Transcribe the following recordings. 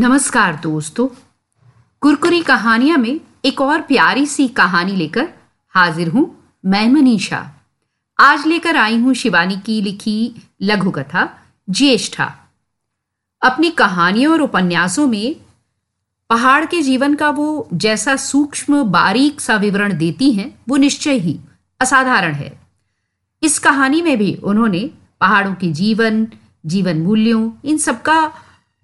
नमस्कार दोस्तों, कुरकुरी कहानियां में एक और प्यारी सी कहानी लेकर हाजिर हूं मैं मनीषा। आज लेकर आई हूं शिवानी की लिखी लघु कथा ज्येष्ठा। अपनी कहानियों और उपन्यासों में पहाड़ के जीवन का वो जैसा सूक्ष्म बारीक सा विवरण देती हैं वो निश्चय ही असाधारण है। इस कहानी में भी उन्होंने पहाड़ों के जीवन मूल्यों इन सबका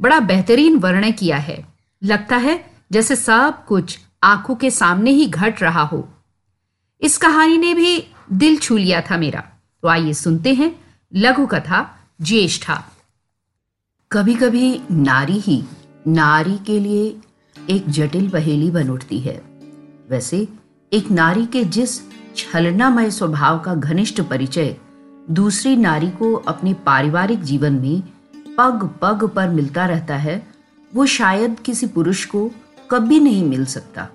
बड़ा बेहतरीन वर्णन किया है। लगता है जैसे सब कुछ आंखों के सामने ही घट रहा हो। इस कहानी ने भी दिल छू लिया था मेरा, तो आइए सुनते हैं लघु कथा ज्येष्ठा। कभी कभी नारी ही नारी के लिए एक जटिल पहेली बन उठती है। वैसे एक नारी के जिस छलनामय स्वभाव का घनिष्ठ परिचय दूसरी नारी को अपने पारिवारिक जीवन में पग पग पर मिलता रहता है, वो शायद किसी पुरुष को कभी नहीं मिल सकता।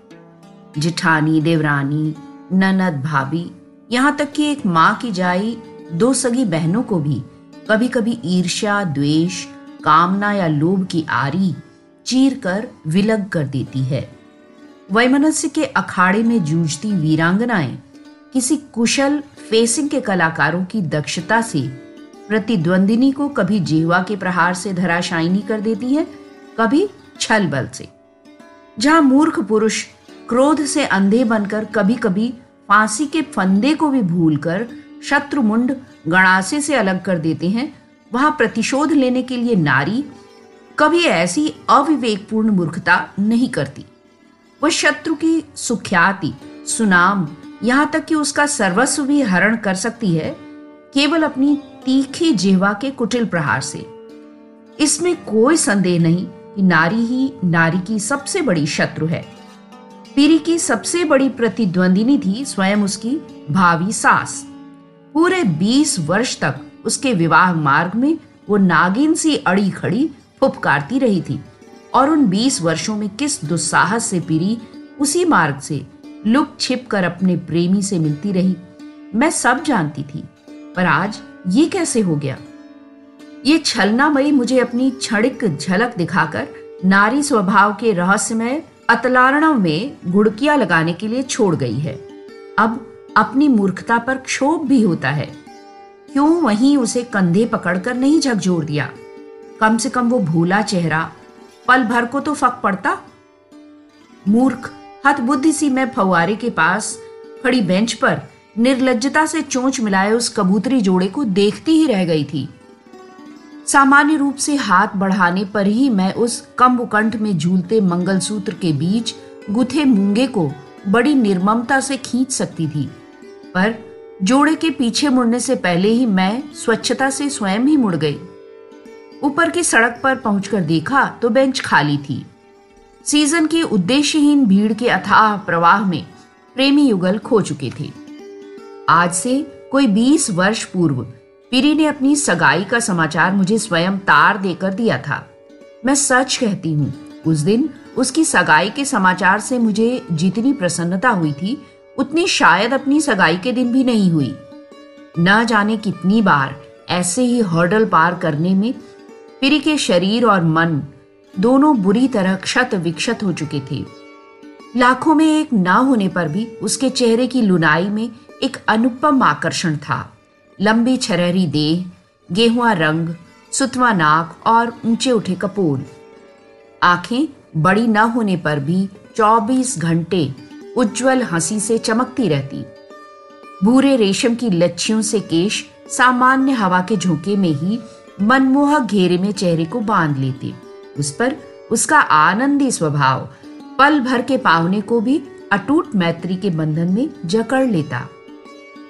जिठानी, देवरानी, ननद, भाभी, यहाँ तक कि एक माँ की जाई दो सगी बहनों को भी कभी कभी ईर्ष्या, द्वेष, कामना या लोभ की आरी चीर कर विलग कर देती है। वैमनस्य के अखाड़े में जूझती वीरांगनाएं किसी कुशल फेसिंग के कलाकारों की दक्षता से प्रतिद्वंदिनी को कभी जिह्वा के प्रहार से धराशायनी कर देती है, कभी छल बल से। जहां मूर्ख पुरुष क्रोध से अंधे बनकर कभी कभी फांसी के फंदे को भी भूलकर शत्रुमुंड गणासे से अलग कर देते हैं, वहां प्रतिशोध लेने के लिए नारी कभी ऐसी अविवेकपूर्ण मूर्खता नहीं करती। वह शत्रु की सुख्याति, सुनाम, यहाँ तक कि उसका सर्वस्व भी हरण कर सकती है केवल अपनी तीखी जिह्वा के कुटिल प्रहार से। इसमें कोई संदेह नहीं कि नारी ही नारी की सबसे बड़ी शत्रु है। पीरी की सबसे बड़ी प्रतिद्वंदिनी थी स्वयं उसकी भावी सास। पूरे 20 वर्ष तक उसके विवाह मार्ग में वो नागिन सी अड़ी खड़ी फुफकारती रही थी, और उन 20 वर्षों में किस दुस्साहस से पीरी उसी मार्ग से लुक छिप कर अपने प्रेमी से मिलती रही, मैं सब जानती थी। पर आज ये कैसे हो गया? ये छलनामयी मुझे अपनी क्षणिक झलक दिखाकर नारी स्वभाव के रहस्यमय अतलारणों में घुड़कियां लगाने के लिए छोड़ गई है। अब अपनी मूर्खता पर क्षोभ भी होता है। क्यों वहीं उसे कंधे पकड़कर नहीं झकझोर दिया? कम से कम वो भोला चेहरा पल भर को तो फक पड़ता। मूर्ख हतबुद्धि सी मैं फव्वारे के पास खड़ी बेंच पर निर्लज्जता से चोंच मिलाए उस कबूतरी जोड़े को देखती ही रह गई थी। सामान्य रूप से हाथ बढ़ाने पर ही मैं उस कम्बुकंठ में झूलते मंगलसूत्र के बीच गुथे मूंगे को बड़ी निर्ममता से खींच सकती थी, पर जोड़े के पीछे मुड़ने से पहले ही मैं स्वच्छता से स्वयं ही मुड़ गई। ऊपर की सड़क पर पहुंचकर देखा तो बेंच खाली थी। सीजन की उद्देश्यहीन भीड़ के अथाह प्रवाह में प्रेमी युगल खो चुके थे। आज से कोई 20 वर्ष पूर्व पीरी ने अपनी सगाई का समाचार मुझे स्वयं तार देकर दिया था। मैं सच कहती हूँ, उस दिन उसकी सगाई के समाचार से मुझे जितनी प्रसन्नता हुई थी उतनी शायद अपनी सगाई के दिन भी नहीं हुई। न जाने कितनी बार ऐसे ही हर्डल पार करने में पीरी के शरीर और मन दोनों बुरी तरह क्षत विक्षत हो चुके थे। लाखों में एक ना होने पर भी उसके चेहरे की लुनाई में एक अनुपम आकर्षण था। लंबी छरहरी देह, गेहुआ रंग, सुतवा नाक और ऊंचे उठे कपोल। आंखें बड़ी न होने पर भी 24 घंटे उज्जवल हंसी से चमकती रहती। भूरे रेशम की लच्छियों से केश सामान्य हवा के झोंके में ही मनमोहक घेरे में चेहरे को बांध लेते। उस पर उसका आनंदी स्वभाव पल भर के पावने को भी अटूट मैत्री के बंधन में जकड़ लेता।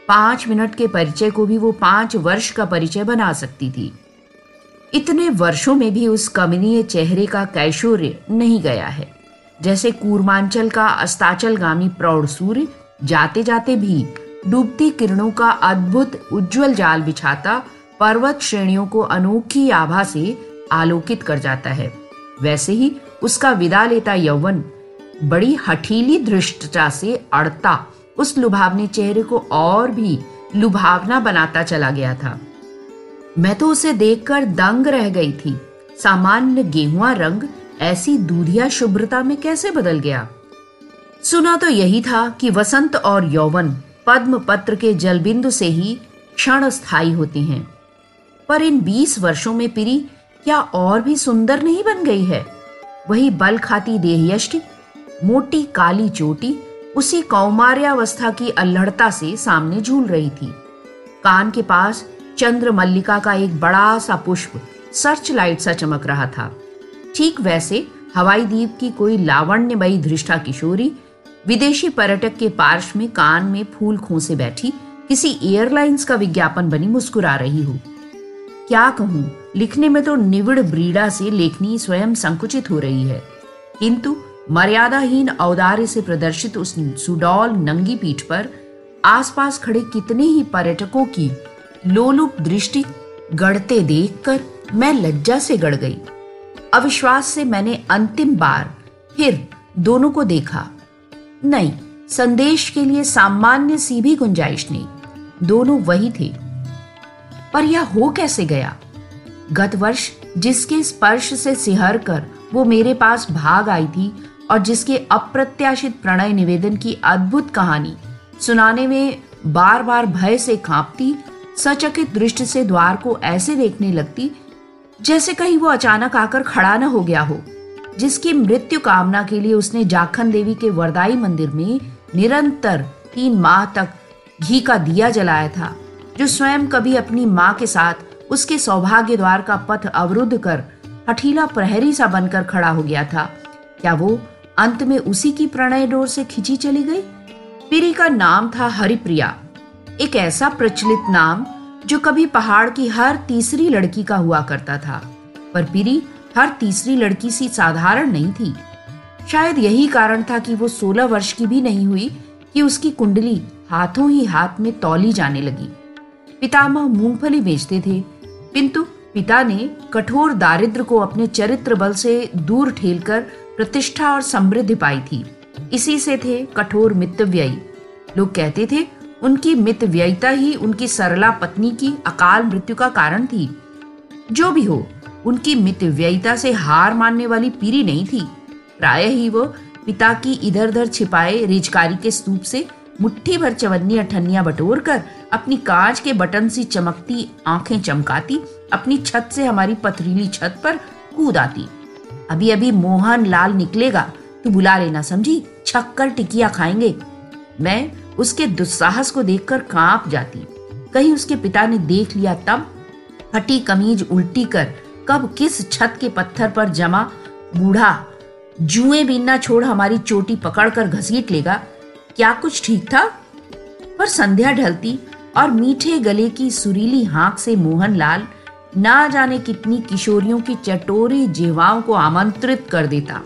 5 मिनट के परिचय को भी वो 5 वर्ष का परिचय बना सकती थी। इतने वर्षों में भी उस कमनीय चेहरे का कैशोर्य नहीं गया है। जैसे कूर्मांचल का अस्ताचलगामी प्रौढ़ सूर्य जाते जाते भी डूबती किरणों का अद्भुत उज्जवल जाल बिछाता पर्वत श्रेणियों को अनोखी आभा से आलोकित कर जाता है, वैसे ही उसका विदा लेता यौवन बड़ी हठीली दृष्टता से अड़ता उस लुभावने चेहरे को और भी लुभावना बनाता चला गया था। मैं तो उसे देखकर दंग रह गई थी। सामान्य गेहुआ रंग ऐसी दूधिया शुभ्रता में कैसे बदल गया? सुना तो यही था कि वसंत और यौवन पद्म पत्र के जलबिंदु से ही क्षण स्थायी होती हैं, पर इन 20 वर्षों में पीरी क्या और भी सुंदर नहीं बन गई है? वही बल खाती देहयष्टि, मोटी काली चोटी उसी कौमार्यावस्था की अल्हड़ता से सामने झूल रही थी। कान के पास चंद्रमल्लिका का एक बड़ा सा पुष्प सर्च लाइट सा चमक रहा था। ठीक वैसे हवाई द्वीप की कोई लावण्यमयी धृष्टा किशोरी विदेशी पर्यटक के पार्श में कान में फूल खोंसे बैठी किसी एयरलाइंस का विज्ञापन बनी मुस्कुरा रही हो। क्या कहूँ, लिखने में तो निविड़ ब्रीड़ा से लेखनी स्वयं संकुचित हो रही है, किंतु मर्यादाहीन औदार्य से प्रदर्शित उस सुडौल नंगी पीठ पर आसपास खड़े कितने ही पर्यटकों की लोलुप दृष्टि गड़ते देखकर मैं लज्जा से गड़ गई। अविश्वास से मैंने अंतिम बार फिर दोनों को देखा। नहीं, संदेश के लिए सामान्य सी भी गुंजाइश नहीं, दोनों वही थे। पर यह हो कैसे गया? गत वर्ष जिसके स्पर्श से सिहर कर वो मेरे पास भाग आई थी और जिसके अप्रत्याशित प्रणय निवेदन की अद्भुत कहानी सुनाने में बार बार भय से कांपती, सचकित दृष्टि से द्वार को ऐसे देखने लगती जैसे कहीं वो अचानक आकर खड़ा न हो गया हो, जिसकी मृत्यु कामना के लिए उसने जाखन देवी के वरदाई मंदिर में निरंतर 3 माह तक घी का दिया जलाया था, जो स्वयं कभी अपनी माँ के साथ उसके सौभाग्य द्वार का पथ अवरुद्ध कर हठीला प्रहरी सा बनकर खड़ा हो गया था। क्या वो अंत में उसी की प्रणय डोर से खिंची चली गई? पीरी का नाम था हरिप्रिया, एक ऐसा प्रचलित नाम जो कभी पहाड़ की हर तीसरी लड़की का हुआ करता था। पर पीरी हर तीसरी लड़की सी साधारण नहीं थी। शायद यही कारण था कि वो 16 वर्ष की भी नहीं हुई कि उसकी कुंडली हाथों ही हाथ में तौली जाने लगी। पितामह मूंगफली बेचते थे, किंतु पिता ने कठोर दारिद्र को अपने चरित्र बल से दूर ठेलकर प्रतिष्ठा और समृद्धि पाई थी। इसी से थे कठोर मितव्ययी। लोग कहते थे उनकी मितव्ययिता ही उनकी सरला पत्नी की अकाल मृत्यु का कारण थी। जो भी हो, उनकी मितव्ययिता से हार मानने वाली पीरी नहीं थी। प्राय ही वो पिता की इधर उधर छिपाए रिजकारी के स्तूप से मुट्ठी भर चवन्नी अठन्नियां बटोर कर अपनी कांच के बटन सी चमकती आंखें चमकाती अपनी छत से हमारी पथरीली छत पर कूद आती। अभी अभी मोहनलाल निकलेगा, तू बुला लेना, समझी? छक्कर टिकिया खाएंगे। मैं उसके दुस्साहस को देखकर कांप जाती। कहीं उसके पिता ने देख लिया तब फटी कमीज उल्टी कर कब किस छत के पत्थर पर जमा बूढ़ा जुएं भी न छोड़ हमारी चोटी पकड़कर घसीट लेगा। क्या कुछ ठीक था? पर संध्या ढलती और मीठे गले की सुरीली हाँक से मोहनलाल ना जाने कितनी किशोरियों की चटोरी जिह्वाओं को आमंत्रित कर देता।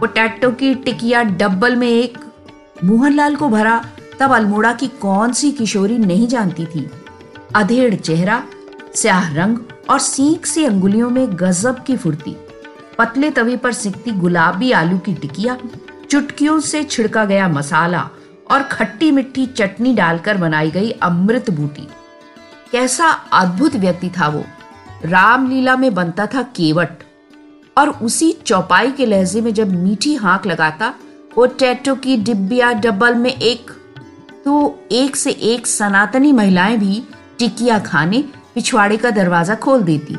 पोटैटो की टिकिया डब्बल में एक मोहनलाल को भरा तब अल्मोड़ा की कौन सी किशोरी नहीं जानती थी। अधेड़ चेहरा, स्याह रंग और सीख सी अंगुलियों में गजब की फुर्ती। पतले तवे पर सिकती गुलाबी आलू की टिकिया, चुटकियों से छिड़का गया मसाला और खट्टी मिट्टी चटनी डालकर बनाई गई अमृत बूटी। कैसा अद्भुत व्यक्ति था वो। रामलीला में बनता था केवट और उसी चौपाई के लहजे में जब मीठी हाँक लगाता पोटैटो की डिब्बिया डबल में एक, तो एक से एक सनातनी महिलाएं भी टिकिया खाने पिछवाड़े का दरवाजा खोल देती।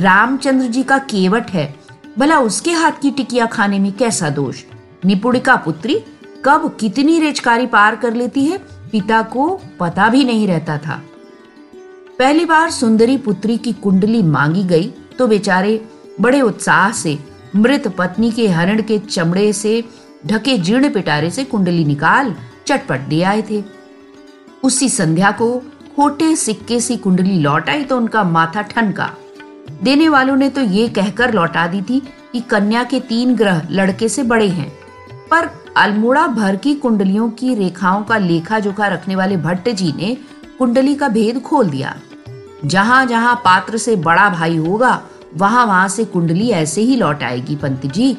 रामचंद्र जी का केवट है, भला उसके हाथ की टिकिया खाने में कैसा दोष? निपुणिका पुत्री कब कितनी रेचकारी पार कर लेती है, पिता को पता भी नहीं रहता था। पहली बार सुंदरी पुत्री की कुंडली मांगी गई तो बेचारे बड़े उत्साह से मृत पत्नी के हरण के चमड़े से ढके जीर्ण पिटारे से कुंडली निकाल चटपट दे आए थे। उसी संध्या को खोटे सिक्के सी कुंडली लौट आई तो उनका माथा ठनका। देने वालों ने तो ये कहकर लौटा दी थी कि कन्या के 3 ग्रह लड़के से बड़े हैं, पर अल्मोड़ा भर की कुंडलियों की रेखाओं का लेखा जोखा रखने वाले भट्ट जी ने कुंडली का भेद खोल दिया। जहां जहां पात्र से बड़ा भाई होगा वहां वहां से कुंडली ऐसे ही लौट आएगी। पंत जी,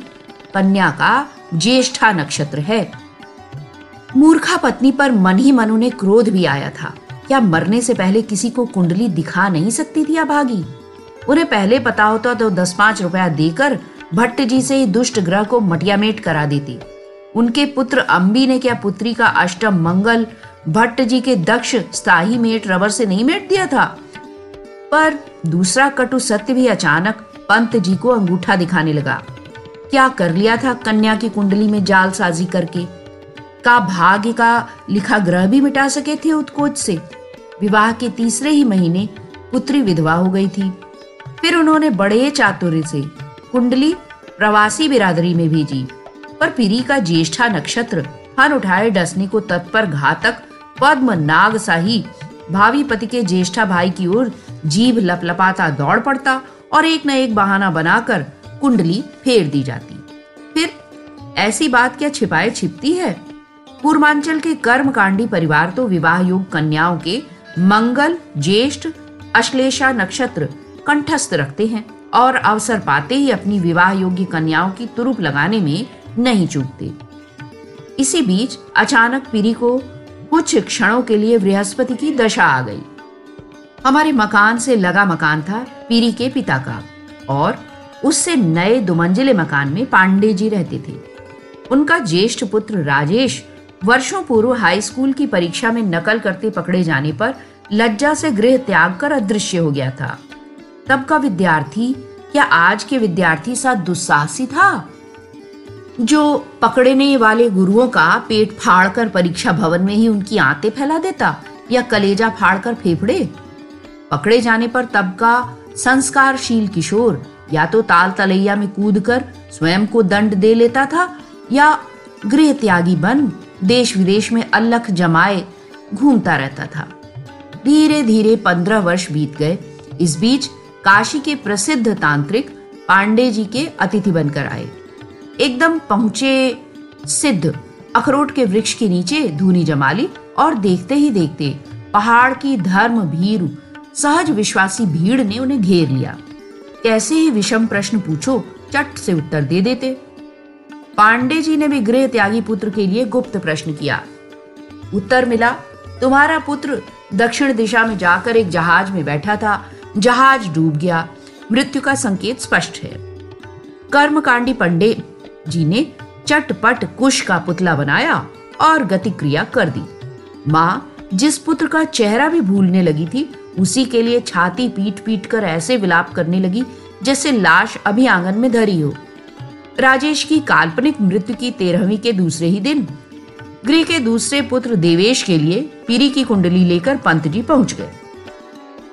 कन्या का ज्येष्ठा नक्षत्र है। मूर्खा पत्नी पर मन ही मन उन्हें क्रोध भी आया था। क्या मरने से पहले किसी को कुंडली दिखा नहीं सकती थी अभागी? उन्हें पहले पता होता तो 10-5 रुपया देकर भट्ट जी से ही दुष्ट ग्रह को मटियामेट करा देती। उनके पुत्र अम्बी ने क्या पुत्री का अष्टम मंगल भट्ट जी के दक्ष स्थाही मेट रबर से नहीं मेट दिया था? पर दूसरा कटु सत्य भी अचानक पंत जी को अंगूठा दिखाने लगा। क्या कर लिया था कन्या की कुंडली में जाल साजी करके? का भाग्य का लिखा ग्रह भी मिटा सके थे उत्कोच से। विवाह के तीसरे ही महीने पुत्री विधवा हो गई थी। फिर उन्होंने बड़े चातुर्य से कुंडली प्रवासी बिरादरी में भेजी, पर पीरी का ज्येष्ठा नक्षत्र हन उठाए डसने को तत्पर घातक पद्म नाग साही भावी पति के ज्येष्ठा भाई की ओर जीभ लपलपाता दौड़ पड़ता और एक न एक बहाना बनाकर कुंडली फेर दी जाती। फिर ऐसी बात क्या छिपाए छिपती है? पूर्वांचल के कर्मकांडी परिवार तो विवाह योग कन्याओं के मंगल ज्येष्ठ अश्लेषा नक्षत्र कंठस्थ रखते हैं और अवसर पाते ही अपनी विवाह योग्य कन्याओं की तुरुप लगाने में नहीं चूकते। इसी बीच अचानक पीरी को कुछ क्षणों के लिए बृहस्पति की दशा आ गई। हमारे मकान से लगा मकान था पीरी के पिता का और उससे नए दुमंजिले मकान में पांडे जी रहते थे। उनका ज्येष्ठ पुत्र राजेश वर्षों पूर्व हाई स्कूल की परीक्षा में नकल करते पकड़े जाने पर लज्जा से गृह त्याग कर अदृश्य हो गया था। तब का विद्यार्थी क्या आज के विद्यार्थी सा दुस्साहसी था जो पकड़ने वाले गुरुओं का पेट फाड़कर परीक्षा भवन में ही उनकी आंतें फैला देता या कलेजा फाड़कर फेफड़े? पकड़े जाने पर तब का संस्कारशील किशोर या तो ताल तलैया में कूदकर स्वयं को दंड दे लेता था या गृह त्यागी बन देश विदेश में अलख जमाए घूमता रहता था। धीरे धीरे 15 वर्ष बीत गए। इस बीच काशी के प्रसिद्ध तांत्रिक पांडे जी के अतिथि बनकर आए। एकदम पहुंचे सिद्ध अखरोट के वृक्ष के नीचे धूनी जमा ली और देखते ही देखते पहाड़ की धर्म भीरु सहज विश्वासी भीड़ ने उन्हें घेर लिया। कैसे ही विषम प्रश्न पूछो चट से उत्तर दे देते। पांडे जी ने भी गृह त्यागी पुत्र के लिए गुप्त प्रश्न किया। उत्तर मिला, तुम्हारा पुत्र दक्षिण दिशा में जाकर एक जहाज में बैठा था, जहाज डूब गया, मृत्यु का संकेत स्पष्ट है। कर्मकांडी पंडे जी ने चटपट कुश का पुतला बनाया और गतिक्रिया कर दी। माँ जिस पुत्र का चेहरा भी भूलने लगी थी उसी के लिए छाती पीट पीट कर ऐसे विलाप करने लगी जैसे लाश अभी आंगन में धरी हो। राजेश की काल्पनिक मृत्यु की 13वीं के दूसरे ही दिन गृह के दूसरे पुत्र देवेश के लिए पीरी की कुंडली लेकर पंत जी पहुंच गए।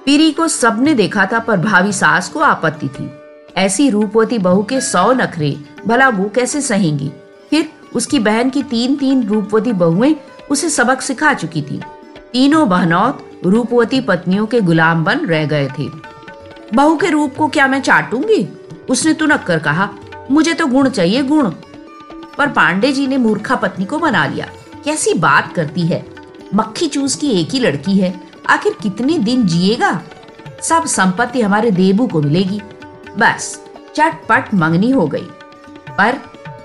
पीरी को सबने देखा था पर भावी सास को आपत्ति थी। ऐसी रूपवती बहू के 100 नखरे भला वो कैसे सहेंगी? फिर उसकी बहन की 3 रूपवती बहुएं उसे सबक सिखा चुकी थी। तीनों बहनौत रूपवती पत्नियों के गुलाम बन रह गए थे। बहू के रूप को क्या मैं चाटूंगी? उसने तुनक कर कहा, मुझे तो गुण चाहिए गुण। पर पांडे जी ने मूर्खा पत्नी को मना लिया। कैसी बात करती है, मक्खी चूस की एक ही लड़की है, आखिर कितने दिन जिएगा? सब संपत्ति हमारे देबू को मिलेगी। बस चटपट मंगनी हो गई। पर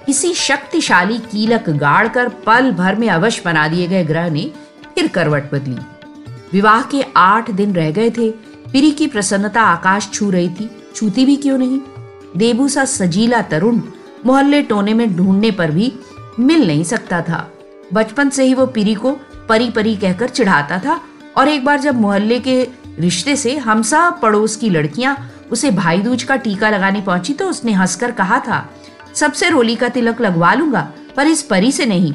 किसी शक्तिशाली कीलक गाड़ कर पल भर में अवश्य बना दिए गए ग्रह ने फिर करवट बदली। विवाह के 8 दिन रह गए थे। पीरी की प्रसन्नता आकाश छू रही थी, छूती भी क्यों नहीं। देबू सा सजीला तरुण मोहल्ले टोने में ढूंढने पर भी मिल नहीं सकता था। बचपन से ही वो पीरी को परी परी कहकर चिढ़ाता था और एक बार जब मोहल्ले के रिश्ते से हमसा पड़ोस की लड़कियां उसे भाई दूज का टीका लगाने पहुंची तो उसने हंसकर कहा था, सबसे रोली का तिलक लगवा लूंगा पर इस परी से नहीं।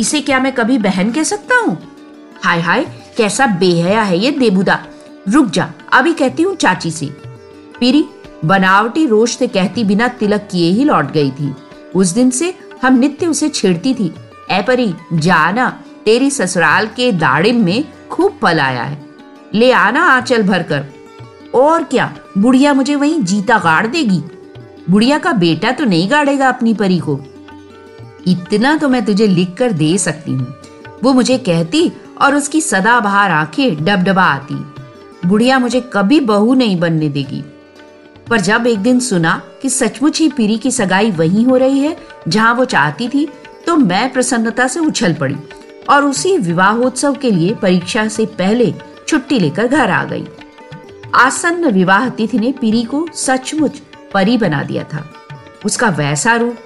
इसे क्या मैं कभी बहन कह सकता हूँ? हाय हाय कैसा बेहया है ये देबूदा। रुक जा, अभी कहती हूँ चाची से। पीरी बनावटी रोष से कहती बिना तिलक किए ही लौट गई थी। उस दिन से हम नित्य उसे छेड़ती थी, ऐ परी जाना तेरी ससुराल के दाड़िम में खूब फल आया है, ले आना आंचल भर कर। और क्या, बुढ़िया मुझे वहीं जीता गाड़ देगी। बुढ़िया का बेटा तो नहीं गाड़ेगा अपनी परी को। इतना तो मैं तुझे लिख कर दे सकती हूँ, वो मुझे कहती और उसकी सदाबहार आंखें डबडबा आती। बुढ़िया मुझे कभी बहू नहीं बनने देगी। पर जब एक दिन सुना कि सचमुच ही पीरी की सगाई वहीं हो रही है जहां वो चाहती थी, तो मैं प्रसन्नता से उछल पड़ी और उसी विवाहोत्सव के लिए परीक्षा से पहले छुट्टी लेकर घर आ गई। आसन्न विवाह तिथि ने पीरी को सचमुच परी बना दिया था। उसका वैसा रूप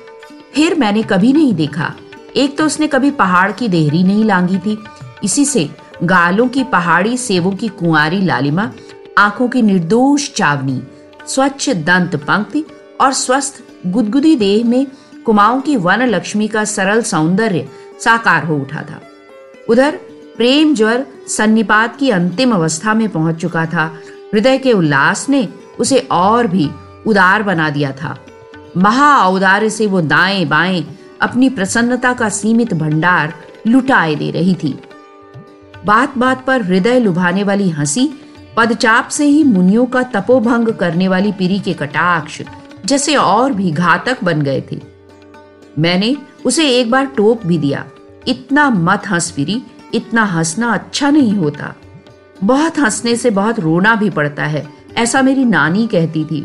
फिर मैंने कभी नहीं देखा। एक तो उसने कभी पहाड़ की देहरी नहीं लांगी थी, इसी से गालों की पहाड़ी, सेवों की कुंवारी लालिमा, आंखों की निर्दोष चावनी, स्वच्छ दंत पंक्ति और स्वस्थ गुदगुदी देह में कुमाऊं की वन लक्ष्मी का सरल सौंदर्य साकार हो उठा था। उधर प्रेम ज्वर सन्निपात की अंतिम अवस्था में पहुंच चुका था। हृदय के उल्लास ने उसे और भी उदार बना दिया था। महा औदार्य से वो दाएं बाएं अपनी प्रसन्नता का सीमित भंडार लुटाए दे रही थी। बात बात पर हृदय लुभाने वाली हंसी, पदचाप से ही मुनियों का तपोभंग करने वाली पीरी के कटाक्ष जैसे और भी घातक बन गए थे। मैंने उसे एक बार टोक भी दिया, इतना मत हंस पीरी, इतना हंसना अच्छा नहीं होता, बहुत हंसने से बहुत रोना भी पड़ता है, ऐसा मेरी नानी कहती थी।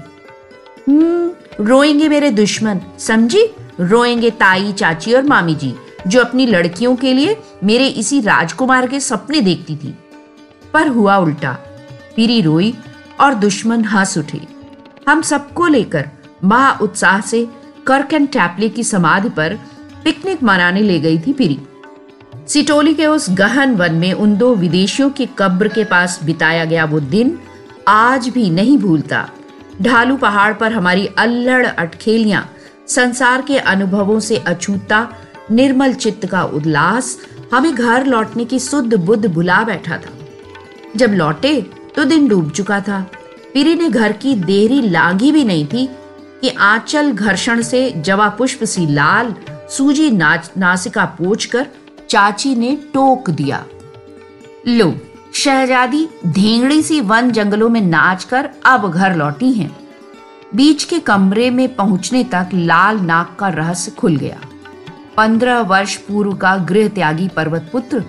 रोएंगे मेरे दुश्मन, समझी, रोएंगे ताई, चाची और मामी जी, जो अपनी लड़कियों के लिए मेरे इसी राजकुमार के सपने देखती थी। पर हुआ उल्टा, पीरी रोई और दुश्मन हंस उठे। हम सबको लेकर महा उत्साह से करकन टैपले की समाधि पर पिकनिक मनाने ले गई थी पीरी। सिटोली के उस गहन वन में उन दो विदेशियों की कब्र के पास बिताया गया वो दिन आज भी नहीं भूलता। ढालू पहाड़ पर हमारी अल्लड़ अटखेलियां, संसार के अनुभवों से अछूता निर्मल चित्त का उल्लास हमें घर लौटने की सुध बुध भुला बैठा था। जब लौटे तो दिन डूब चुका था। पीरी ने घर की देहरी लांगी भी नहीं थी कि आंचल घर्षण से जवा पुष्प सी लाल सूजी नासिका पोंछकर चाची ने टोक दिया, लो शहजादी धेंगड़ी सी वन जंगलों में नाच कर अब घर लौटी हैं। बीच के कमरे में पहुंचने तक लाल नाक का रहस्य खुल गया। 15 वर्ष पूर्व का गृह त्यागी पर्वत पुत्र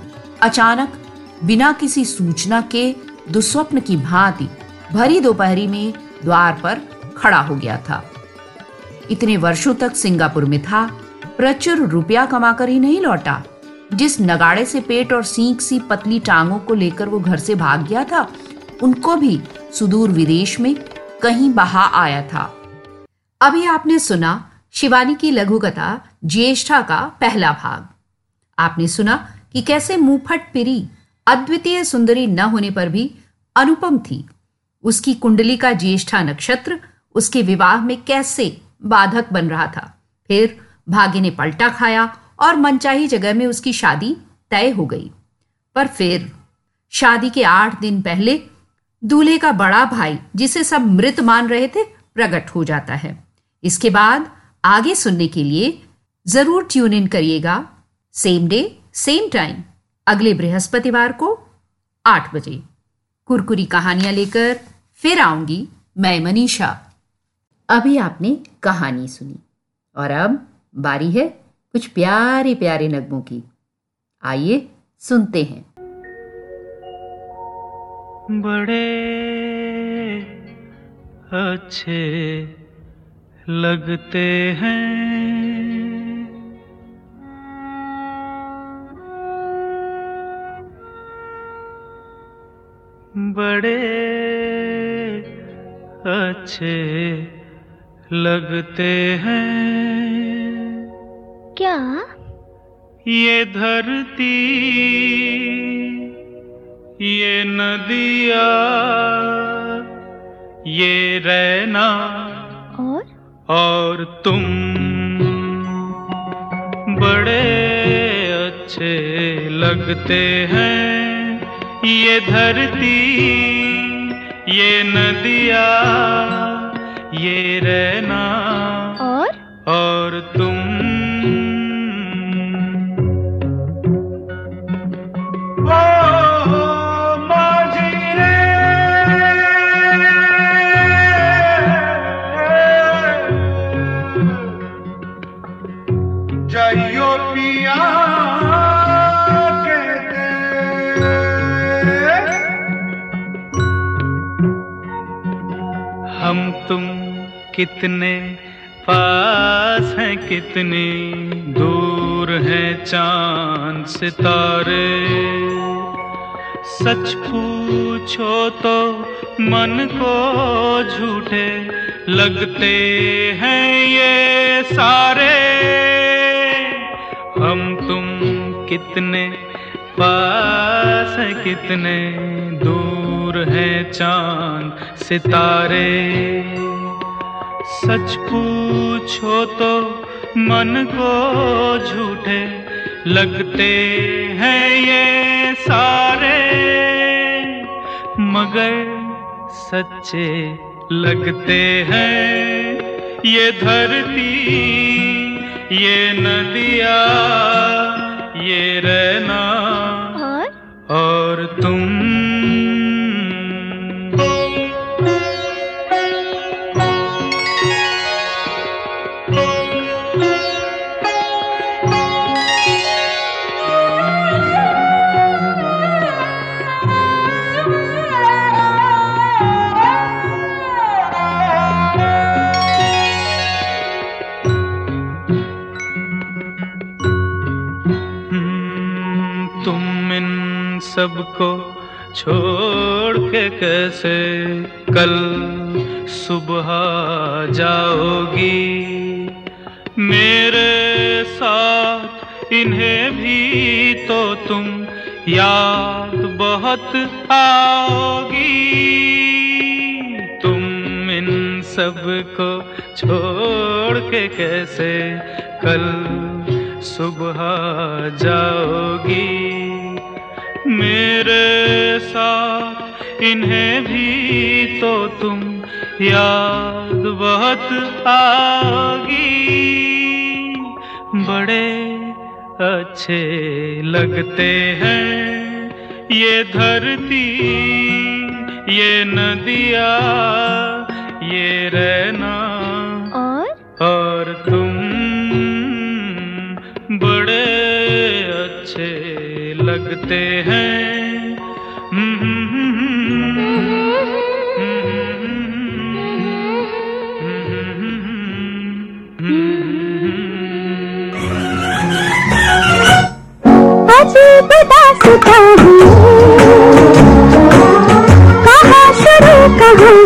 अचानक बिना किसी सूचना के दुस्वप्न की भांति भरी दोपहरी में द्वार पर खड़ा हो गया था। इतने वर्षों तक सिंगापुर में था, प्रचुर रुपया कमाकर ही नहीं लौटा। जिस नगाड़े से पेट और सींक सी पतली टांगों को लेकर वो घर से भाग गया था, उनको भी सुदूर विदेश में कहीं बहा आया था। अभी आपने सुना शिवानी की लघु कथा ज्येष्ठा का पहला भाग। आपने सुना कि कैसे मुंहफट पीरी अद्वितीय सुंदरी न होने पर भी अनुपम थी। उसकी कुंडली का ज्येष्ठा नक्षत्र उसके विवाह में कैसे बाधक बन रहा था। फिर भाग्य ने पलटा खाया और मनचाही जगह में उसकी शादी तय हो गई। पर फिर शादी के 8 दिन पहले दूल्हे का बड़ा भाई, जिसे सब मृत मान रहे थे, प्रकट हो जाता है। इसके बाद आगे सुनने के लिए जरूर ट्यून इन करिएगा। सेम डे सेम टाइम अगले बृहस्पतिवार को 8 बजे कुरकुरी कहानियां लेकर फिर आऊंगी मैं, मनीषा। अभी आपने कहानी सुनी और अब बारी है कुछ प्यारे प्यारे नगमों की। आइए सुनते हैं। बड़े अच्छे लगते हैं बड़े अच्छे लगते हैं क्या ये धरती ये नदिया ये रहना और तुम बड़े अच्छे लगते हैं ये धरती ये नदिया ये रहना और तुम कितने पास हैं कितने दूर हैं चांद सितारे सच पूछो तो मन को झूठे लगते हैं ये सारे, हम तुम कितने पास कितने दूर हैं चांद सितारे। सच पूछो तो मन को झूठे लगते हैं ये सारे, मगर सच्चे लगते हैं ये धरती, ये नदिया, ये रहना और तुम। सबको छोड़ के कैसे कल सुबह जाओगी, मेरे साथ इन्हें भी तो तुम याद बहुत आओगी। तुम इन सबको छोड़ के कैसे कल सुबह जाओगी, मेरे साथ इन्हें भी तो तुम याद बहुत आओगी। बड़े अच्छे लगते हैं ये धरती, ये नदिया, ये रहना और तुम। बड़े अच्छे लगते हैं अजीब दास्तां है, कहाँ शुरू कहाँ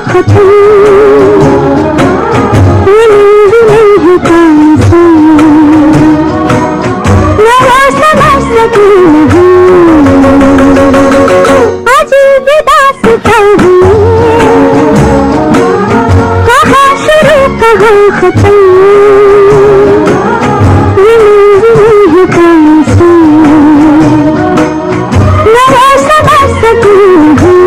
खत्म, नहीं कैसे मेरा समझ सकी नहीं।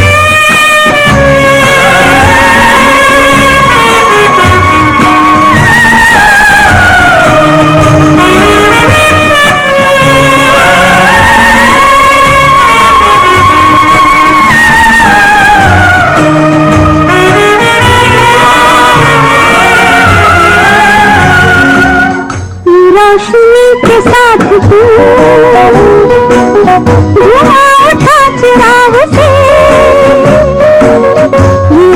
अजीब दास्तां है, कहाँ शुरू कहाँ खत्म, नहीं कैसे मेरा समझ सकी नहीं। रोशनी के साथ तू धुआं उठा चिराग से,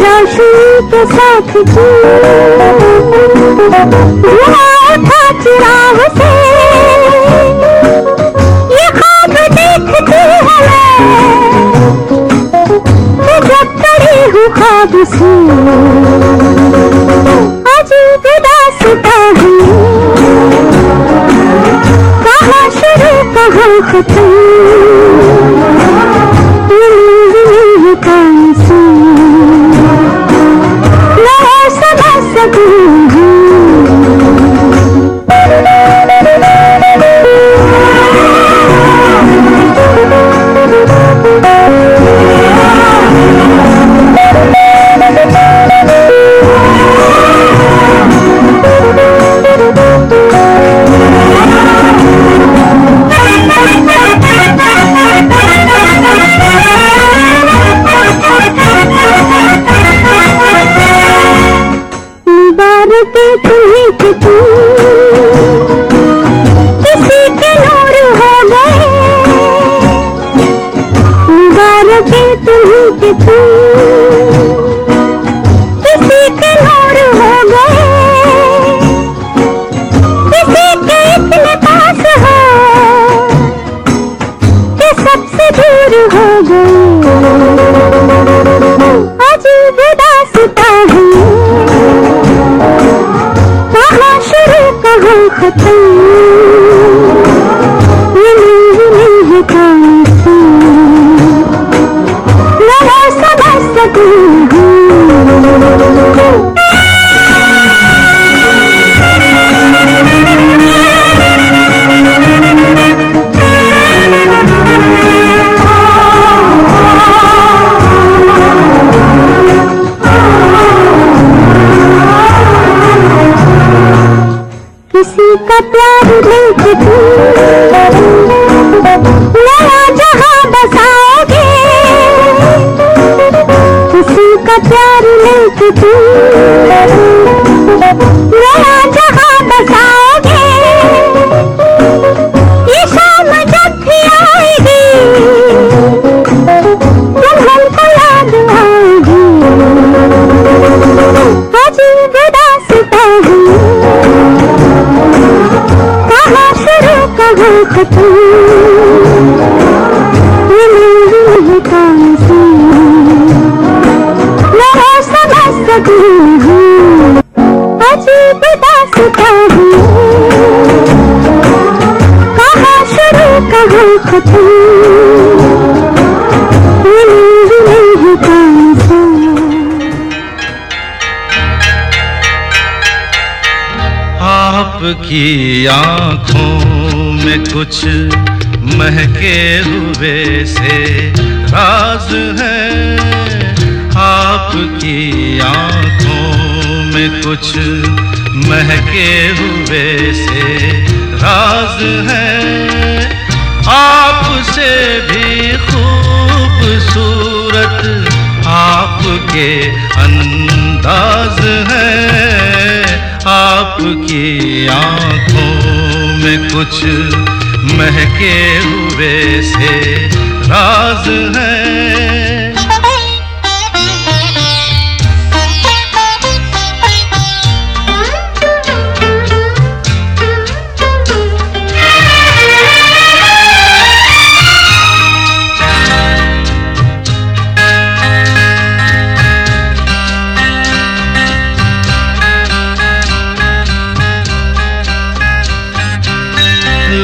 रोशनी के साथ तू धुआं उठा चिराग से, ये ख्वाब देखती है मैं जब पड़ी हूँ ख्वाब से। अजीब दास्तां है, कहाँ शुरू कहाँ खत्म, नहीं कैसे मैं समझ सकूँ। तुम्हें तो तुम किसी के नूर हो गए, मुबारक तुम्हें तो तुम किसी के नूर हो गए, किसी के इतने पास हो, किसी आपकी आँखों में कुछ महके हुए से राज है, आपकी आँखों में कुछ महके हुए से राज है, आपसे भी खूबसूरत आपके अंदाज है, आपकी आँखों में कुछ महके हुए से राज है।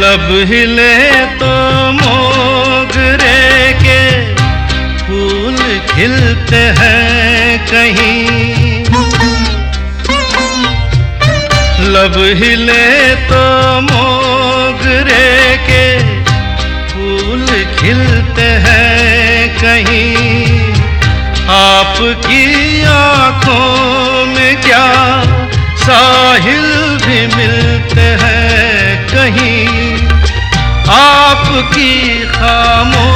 लब हिले तो मोगरे के फूल खिलते हैं कहीं, लब हिले तो मोगरे के फूल खिलते हैं कहीं, आपकी आँखों में क्या साहिल भी मिलते हैं कहीं, आपकी खामोशी